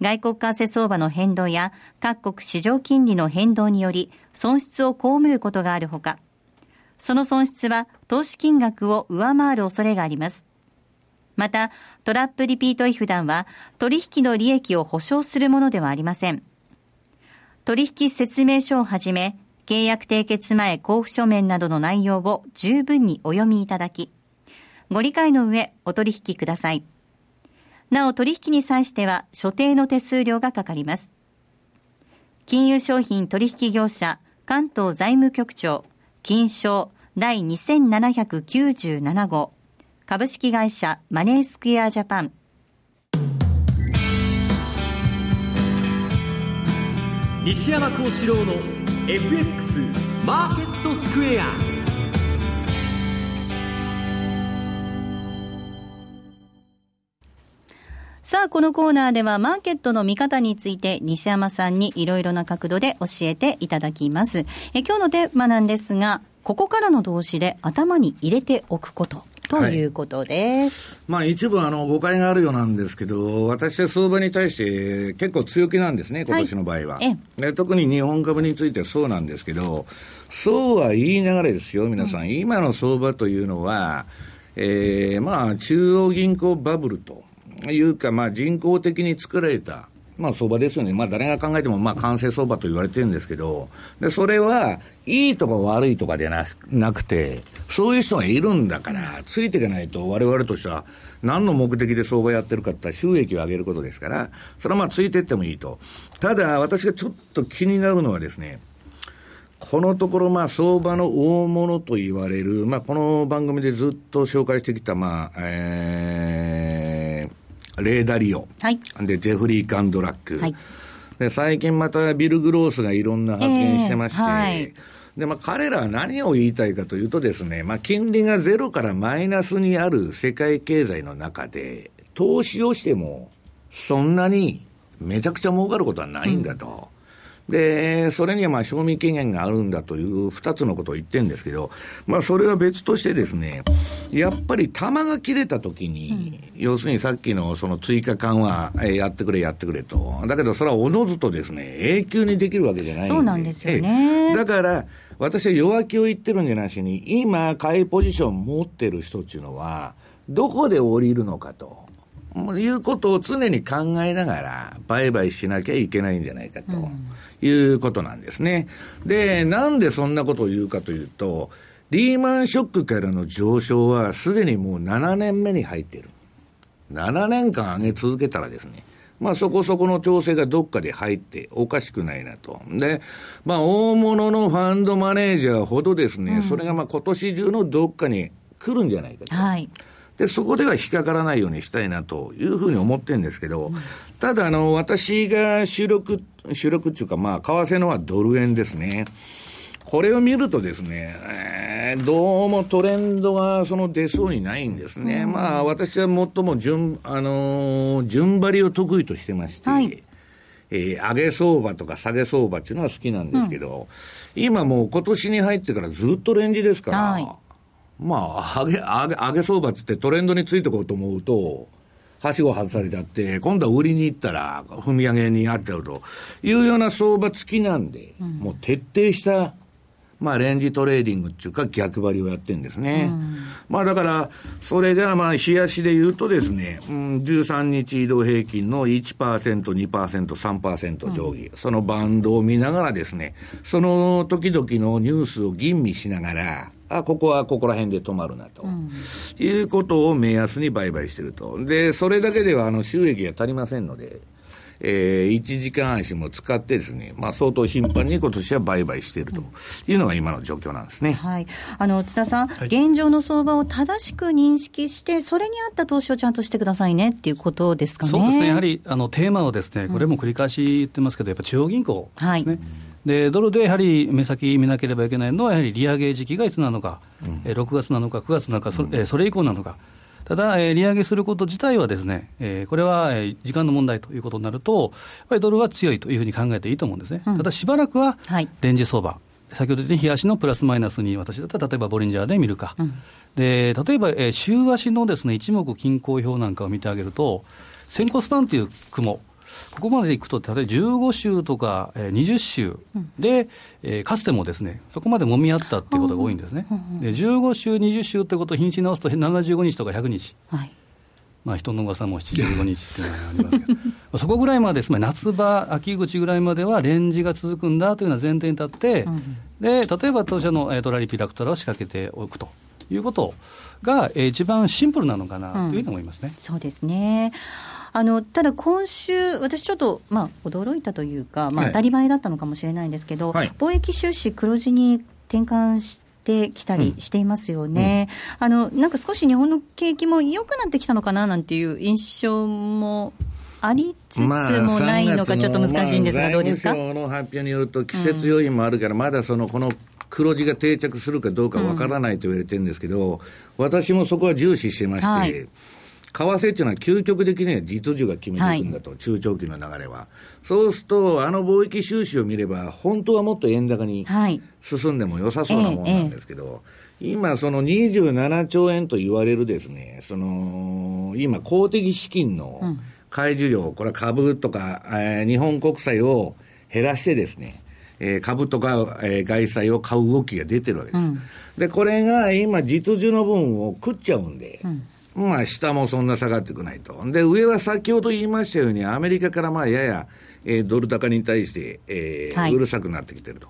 外国為替相場の変動や各国市場金利の変動により損失を被ることがあるほか、その損失は投資金額を上回る恐れがあります。また、トラップリピート違反団は取引の利益を保証するものではありません。取引説明書をはじめ、契約締結前交付書面などの内容を十分にお読みいただき、ご理解の上お取引ください。なお取引に際しては所定の手数料がかかります。金融商品取引業者関東財務局長金商だいにせんななひゃくきゅうじゅうなな号株式会社マネースクエアジャパン。西山孝四郎の エフエックス マーケットスクエア。さあこのコーナーではマーケットの見方について西山さんにいろいろな角度で教えていただきます。え今日のテーマなんですが、ここからの動詞で頭に入れておくことということです、はい。まあ、一部あの誤解があるようなんですけど、私は相場に対して結構強気なんですね、今年の場合は、はい、で特に日本株についてそうなんですけど、そうは言いながらですよ皆さん、うん、今の相場というのは、えーまあ、中央銀行バブルというか、まあ、人工的に作られたまあ相場ですよね。まあ誰が考えてもまあ完成相場と言われてるんですけど、でそれはいいとか悪いとかではなくて、そういう人がいるんだからついていかないと、我々としては何の目的で相場やってるかって言ったら収益を上げることですから、それはまあついていってもいいと。ただ私がちょっと気になるのはですね、このところまあ相場の大物と言われる、まあこの番組でずっと紹介してきたまあえーレーダリオ、はい、でジェフリー・ガンドラック、はい、で最近またビル・グロースがいろんな発言してまして、えーはい、でまあ、彼らは何を言いたいかというとですね、まあ、金利がゼロからマイナスにある世界経済の中で投資をしてもそんなにめちゃくちゃ儲かることはないんだと、うん、でそれにはまあ賞味期限があるんだというふたつのことを言ってるんですけど、まあ、それは別としてですね、やっぱり玉が切れたときに、うん、要するにさっきのその追加緩和、えー、やってくれやってくれと。だけどそれはおのずとですね、永久にできるわけじゃないんで。そうなんですよね。えー、だから私は弱気を言ってるんじゃなしに、今買いポジション持ってる人っていうのはどこで降りるのかということを常に考えながら売買しなきゃいけないんじゃないかと、うん、いうことなんですね。で、なんでそんなことを言うかというと、リーマンショックからの上昇はすでにもうななねんめに入っている。ななねんかん上げ続けたらですね、まあそこそこの調整がどっかで入っておかしくないなと。で、まあ大物のファンドマネージャーほどですね、うん、それがまあ今年中のどっかに来るんじゃないかと。はい。で、そこでは引っかからないようにしたいなというふうに思ってるんですけど、うん、ただあの私が主力、主力っていうかまあ為替のはドル円ですね。これを見るとですね、えー、どうもトレンドがその出そうにないんですね。うん、まあ私は最も順、あのー、順張りを得意としてまして、はい、えー、上げ相場とか下げ相場っていうのは好きなんですけど、うん、今もう今年に入ってからずっとレンジですから、はい、まあ上げ、上げ、上げ相場って言ってトレンドについてこうと思うと、はしご外されちゃって、今度は売りに行ったら踏み上げにあっちゃうというような相場付きなんで、うん、もう徹底したまあ、レンジトレーディングっていうか逆張りをやってるんですね、うん、まあだからそれがまあ日足で言うとですね、うん、じゅうさんにち移動平均の いちパーセント、にパーセント、さんパーセント 上下、うん、そのバンドを見ながらですね、その時々のニュースを吟味しながら、あ、ここはここら辺で止まるなと、うん、いうことを目安に売買してると。でそれだけではあの収益が足りませんので、えー、いちじかん足も使ってですね、まあ、相当頻繁に今年は売買しているというのが今の状況なんですね、はい、あの津田さん、はい、現状の相場を正しく認識してそれに合った投資をちゃんとしてくださいねっていうことですかね。そうですね、やはりあのテーマをですね、これも繰り返し言ってますけど、やっぱ中央銀行ですね、はい、でドルでやはり目先見なければいけないのはやはり利上げ時期がいつなのか、うん、ろくがつなのかくがつなのか、そ れ,、うん、それ以降なのか。ただ、えー、利上げすること自体はですね、えー、これは、えー、時間の問題ということになると、やっぱりドルは強いというふうに考えていいと思うんですね、うん、ただしばらくはレンジ相場、はい、先ほど言った日足のプラスマイナスに私だったら例えばボリンジャーで見るか、うん、で例えば、えー、週足のですね、一目均衡表なんかを見てあげると、先行スパンという雲、ここまでいくと例えばじゅうご週とかにじゅう週で、うん、かつてもですねそこまで揉み合ったっていうことが多いんですね、うんうんうん、でじゅうご週にじゅう週ってことを日にち直すとななじゅうごにちとかひゃくにち、はい、まあ、人の噂もななじゅうごにちというのがありますけどそこぐらいまで、つまり夏場秋口ぐらいまではレンジが続くんだというのは前提に立って、うん、で例えば当社の、えー、トラリピラクトラを仕掛けておくということが、えー、一番シンプルなのかなというふうに思いますね、うん、そうですね。あのただ今週私ちょっと、まあ、驚いたというか、まあ、当たり前だったのかもしれないんですけど、はい、貿易収支黒字に転換しててきたりしていますよね、うんうん、あのなんか少し日本の景気も良くなってきたのかななんていう印象もありつつもないのかちょっと難しいんですが、どうですか。財務省の発表によると季節要因もあるからまだそのこの黒字が定着するかどうかわからないと言われてるんですけど、うん、私もそこは重視してまして、はい、為替っていうのは究極的には実需が決めていくんだと、はい、中長期の流れはそうするとあの貿易収支を見れば本当はもっと円高に、はい進んでも良さそうなもんなんですけど、ええ、今そのにじゅうななちょうえんと言われるですね、その今公的資金の買い需要、うん、これは株とか、えー、日本国債を減らしてですね、えー、株とか、えー、外債を買う動きが出てるわけです、うん、でこれが今実需の分を食っちゃうんで、うんまあ、下もそんな下がってくないと。で、上は先ほど言いましたようにアメリカからまあやや、えー、ドル高に対して、えーはい、うるさくなってきてると。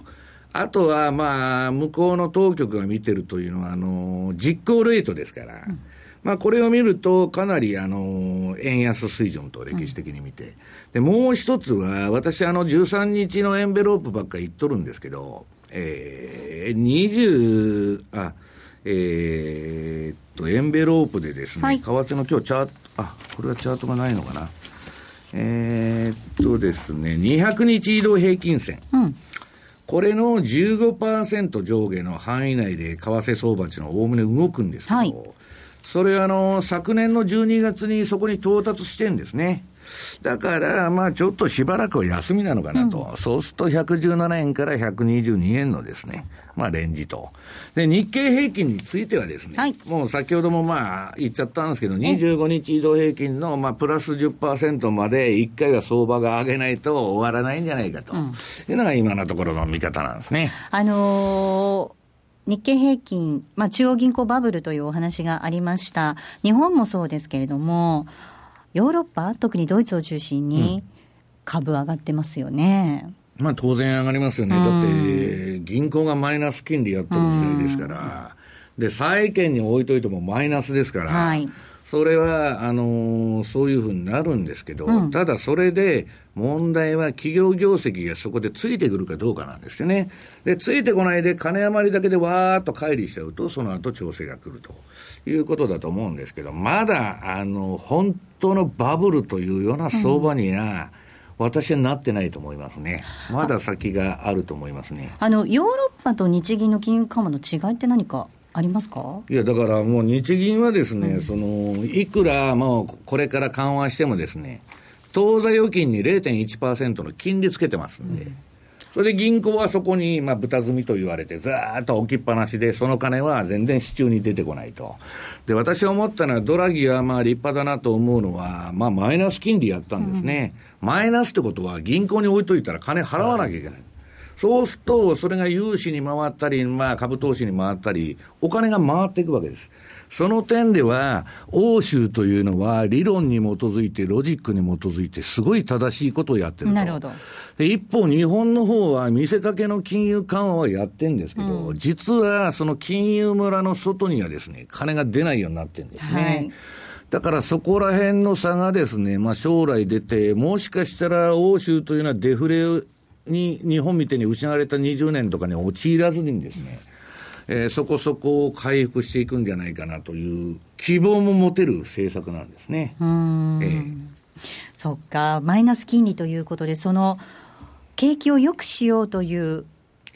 あとは、まあ、向こうの当局が見てるというのは、あの、実行レートですから、うん、まあ、これを見ると、かなり、あの、円安水準と歴史的に見て、うん、で、もう一つは、私、あの、じゅうさんにちのエンベロープばっかり言っとるんですけど、えー、20、あ、えー、っと、エンベロープでですね、はい、為替の今日チャート、あ、これはチャートがないのかな。えー、っとですね、にひゃくにち移動平均線。うんこれの じゅうごパーセント 上下の範囲内で為替相場というのはおおむね動くんですけど、はい、それはあの昨年のじゅうにがつにそこに到達してんですね。だからまあちょっとしばらくは休みなのかなと、うん、そうするとひゃくじゅうななえんからひゃくにじゅうにえんのですね、まあレンジと。で日経平均についてはですね、はい、もう先ほどもまあ言っちゃったんですけどにじゅうごにち移動平均のまあプラス じゅっパーセント までいっかいは相場が上げないと終わらないんじゃないかと、うん、いうのが今のところの見方なんですね。あのー日経平均、まあ、中央銀行バブルというお話がありました。日本もそうですけれどもヨーロッパ特にドイツを中心に株上がってますよね、うんまあ、当然上がりますよね、うん、だって銀行がマイナス金利やってる時代ですから、うん、で債券に置いといてもマイナスですから、はい、それはあのそういうふうになるんですけど、うん、ただそれで問題は企業業績がそこでついてくるかどうかなんですよね。でついてこないで金余りだけでわーっと乖離しちゃうとその後調整が来るということだと思うんですけど、まだあの本当のバブルというような相場には、うん、私はなってないと思いますね。まだ先があると思いますね。あのヨーロッパと日銀の金融緩和の違いって何かありますか？いやだからもう日銀はですね、うん、そのいくらもうこれから緩和してもですね当座預金に れいてんいちパーセント の金利つけてますんで、うん、それで銀行はそこにまあ豚積みと言われてずーっと置きっぱなしでその金は全然市中に出てこないと。で私は思ったのはドラギはまあ立派だなと思うのは、まあ、マイナス金利やったんですね、うん、マイナスってことは銀行に置いといたら金払わなきゃいけない、はい、そうするとそれが融資に回ったり、まあ、株投資に回ったりお金が回っていくわけです。その点では欧州というのは理論に基づいてロジックに基づいてすごい正しいことをやってると。なるほど。で一方日本の方は見せかけの金融緩和はやってるんですけど、うん、実はその金融村の外にはですね金が出ないようになってるんですね、はい、だからそこら辺の差がですね、まあ、将来出てもしかしたら欧州というのはデフレに日本みたいに失われたにじゅうねんとかに陥らずにですね、うんえー、そこそこを回復していくんじゃないかなという希望も持てる政策なんですね。うーん、えー、そっかマイナス金利ということでその景気を良くしようという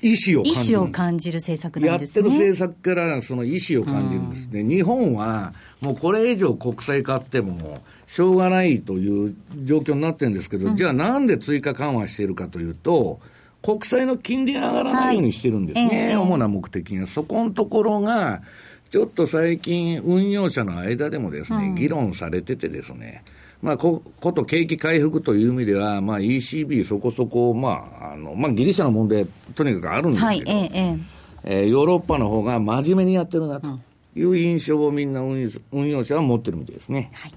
意思を感じる、意思を感じる政策なんですね。やってる政策からその意思を感じるんですね。日本はもうこれ以上国債買ってもしょうがないという状況になってるんですけど、うん、じゃあなんで追加緩和しているかというと国債の金利が上がらないようにしてるんですね、はいえー、主な目的がそこのところがちょっと最近運用者の間でもですね、うん、議論されててですね、まあ、こ, こと景気回復という意味では、まあ、イーシービー そこそこ、まああのまあ、ギリシャの問題とにかくあるんですけど、はいえーえーえー、ヨーロッパの方が真面目にやってるなと、うんいう印象をみんな運用者は持ってるみたいですね、はい、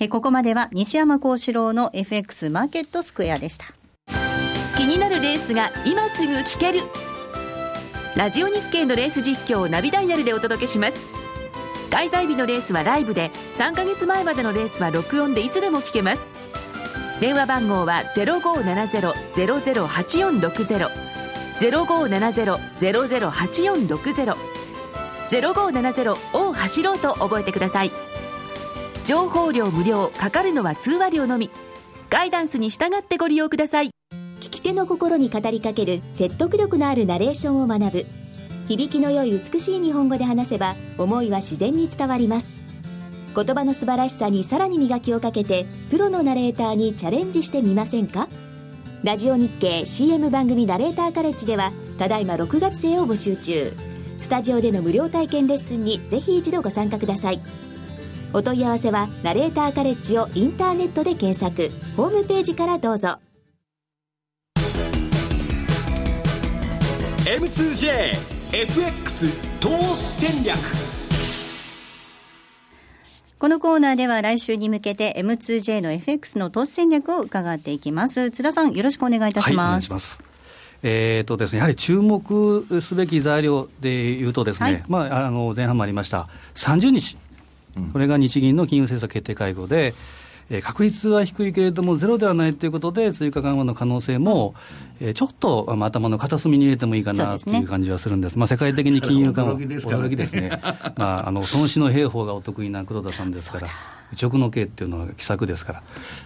えここまでは西山孝四郎の エフエックス マーケットスクエアでした。気になるレースが今すぐ聞けるラジオ日経のレース実況をナビダイヤルでお届けします。開催日のレースはライブで、さんかげつまえまでのレースは録音でいつでも聞けます。電話番号は ゼロごーななゼロ ゼロゼロはちよんろくゼロ ゼロごーななゼロ ゼロゼロはちよんろくゼロ ゼロごーななゼロを走ろうと覚えてください。情報量無料、かかるのは通話料のみ。ガイダンスに従ってご利用ください。聞き手の心に語りかける説得力のあるナレーションを学ぶ。響きの良い美しい日本語で話せば思いは自然に伝わります。言葉の素晴らしさにさらに磨きをかけてプロのナレーターにチャレンジしてみませんか。ラジオ日経 シーエム 番組ナレーターカレッジではただいまろくがつ生を募集中。スタジオでの無料体験レッスンにぜひ一度ご参加ください。お問い合わせはナレーターカレッジをインターネットで検索、ホームページからどうぞ。エムツージェーエフエックス 投資戦略。このコーナーでは来週に向けて エムツージェー の エフエックス の投資戦略を伺っていきます。津田さん、よろしくお願いいたします。はい、お願いします。えーとですね、やはり注目すべき材料でいうとですね、はい、まあ、あの前半もありましたさんじゅうにち、うん、これが日銀の金融政策決定会合で、確率は低いけれどもゼロではないということで追加緩和の可能性もちょっと頭の片隅に入れてもいいかなという感じはするんです。まあ、世界的に金融緩和、驚きですからね、驚きですね。まあ、あの孫子の兵法がお得意な黒田さんですから、一億の計っていうのは奇策ですから、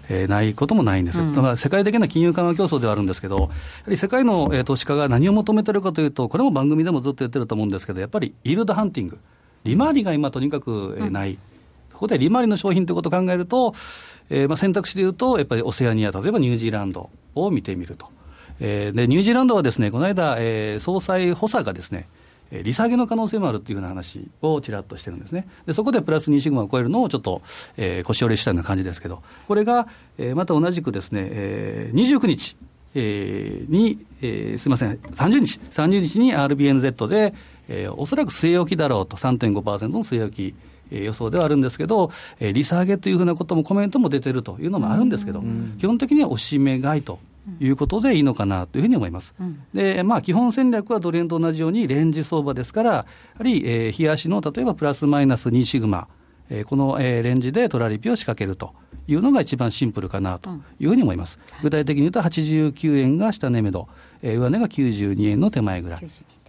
えー、ないこともないんですよ、うん、ただ世界的な金融緩和競争ではあるんですけど、やはり世界の、えー、投資家が何を求めてるかというと、これも番組でもずっとやってると思うんですけど、やっぱりイールドハンティング、利回りが今とにかく、えー、ない、うん、ここで利回りの商品ということを考えると、えー、まあ選択肢でいうとやっぱりオセアニア、例えばニュージーランドを見てみると、えー、でニュージーランドはですね、この間、えー、総裁補佐がですね、利下げの可能性もあるというような話をちらっとしてるんですね。でそこでプラスにシグマを超えるのをちょっと、えー、腰折れしたような感じですけど、これが、えー、また同じくですね、えー、にじゅうくにち、えー、に、えー、すいませんさんじゅうにちさんじゅうにちに アールビーエヌゼット で、えー、おそらく据え置きだろうと さんてんごパーセント の据え置き予想ではあるんですけど、利下げというふうなこともコメントも出てるというのもあるんですけど、基本的には押し目買いということでいいのかなというふうに思います、うん、で、まあ、基本戦略はドル円と同じようにレンジ相場ですから、やはり、えー、冷やしの例えばプラスマイナスにシグマ、えー、この、えー、レンジでトラリピを仕掛けるというのが一番シンプルかなというふうに思います、うん、具体的に言うとはちじゅうきゅうえんが下値めど、えー、上値がきゅうじゅうにえんの手前ぐらい、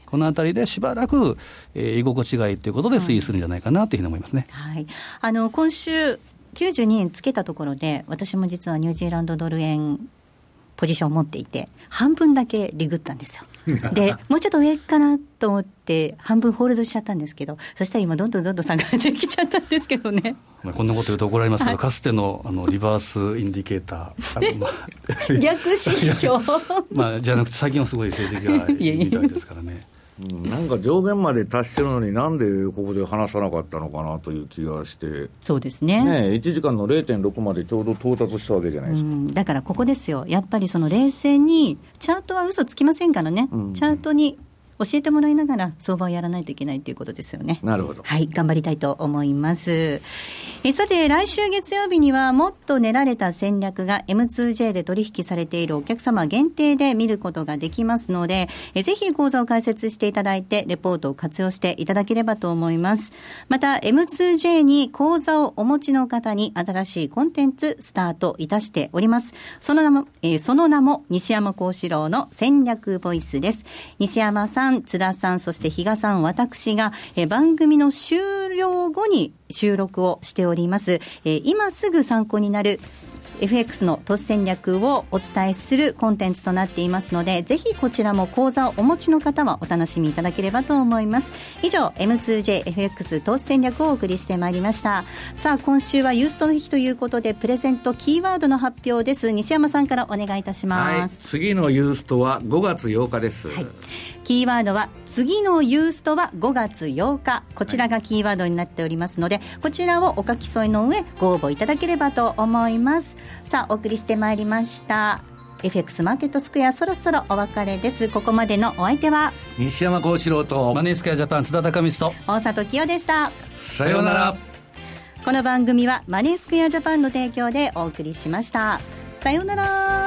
このあたりでしばらく、えー、居心地がいいということで推移するんじゃないかなというふうに思いますね、はいはい、あの今週きゅうじゅうにえんつけたところで、私も実はニュージーランドドル円ポジションを持っていて半分だけリグったんですよ。でもうちょっと上かなと思って半分ホールドしちゃったんですけど、そしたら今どんどんどんどん下がってきちゃったんですけどね。こんなこと言うと怒られますけど、はい、かつて の, あのリバースインディケーター、まあ、略指標、まあ、じゃなくて最近はすごい成績がいいみたいですからね。なんか上限まで達してるのになんでここで話さなかったのかなという気がして。そうです ね, ねいちじかんの れいてんろく までちょうど到達したわけじゃないですか。うんだからここですよ、やっぱりその冷静にチャートは嘘つきませんからね、うん、チャートに教えてもらいながら相場をやらないといけないということですよね。なるほど、はい、頑張りたいと思います。えさて来週月曜日にはもっと練られた戦略が エムツージェー で取引されているお客様限定で見ることができますので、えぜひ講座を開設していただいてレポートを活用していただければと思います。また エムツージェー に講座をお持ちの方に新しいコンテンツスタートいたしております。その名も、えー、その名も西山孝四郎の戦略ボイスです。西山さん、津田さん、そして比嘉さん、私が、え番組の終了後に収録をしております、えー、今すぐ参考になる エフエックス の投資戦略をお伝えするコンテンツとなっていますので、ぜひこちらも講座をお持ちの方はお楽しみいただければと思います。以上 エムツージェーエフエックス 投資戦略をお送りしてまいりました。さあ今週はユーストの日ということでプレゼントキーワードの発表です。西山さんからお願いいたします、はい、次のユーストはごがつようかです、はい、キーワードは次のユーストはごがつようか、こちらがキーワードになっておりますので、こちらをお書き添えの上ご応募いただければと思います。さあお送りしてまいりましたエフエックス マーケットスクエア、そろそろお別れです。ここまでのお相手は西山孝四郎とマネースクエアジャパン津田貴光と大里清でした。さようなら。この番組はマネースクエアジャパンの提供でお送りしました。さようなら。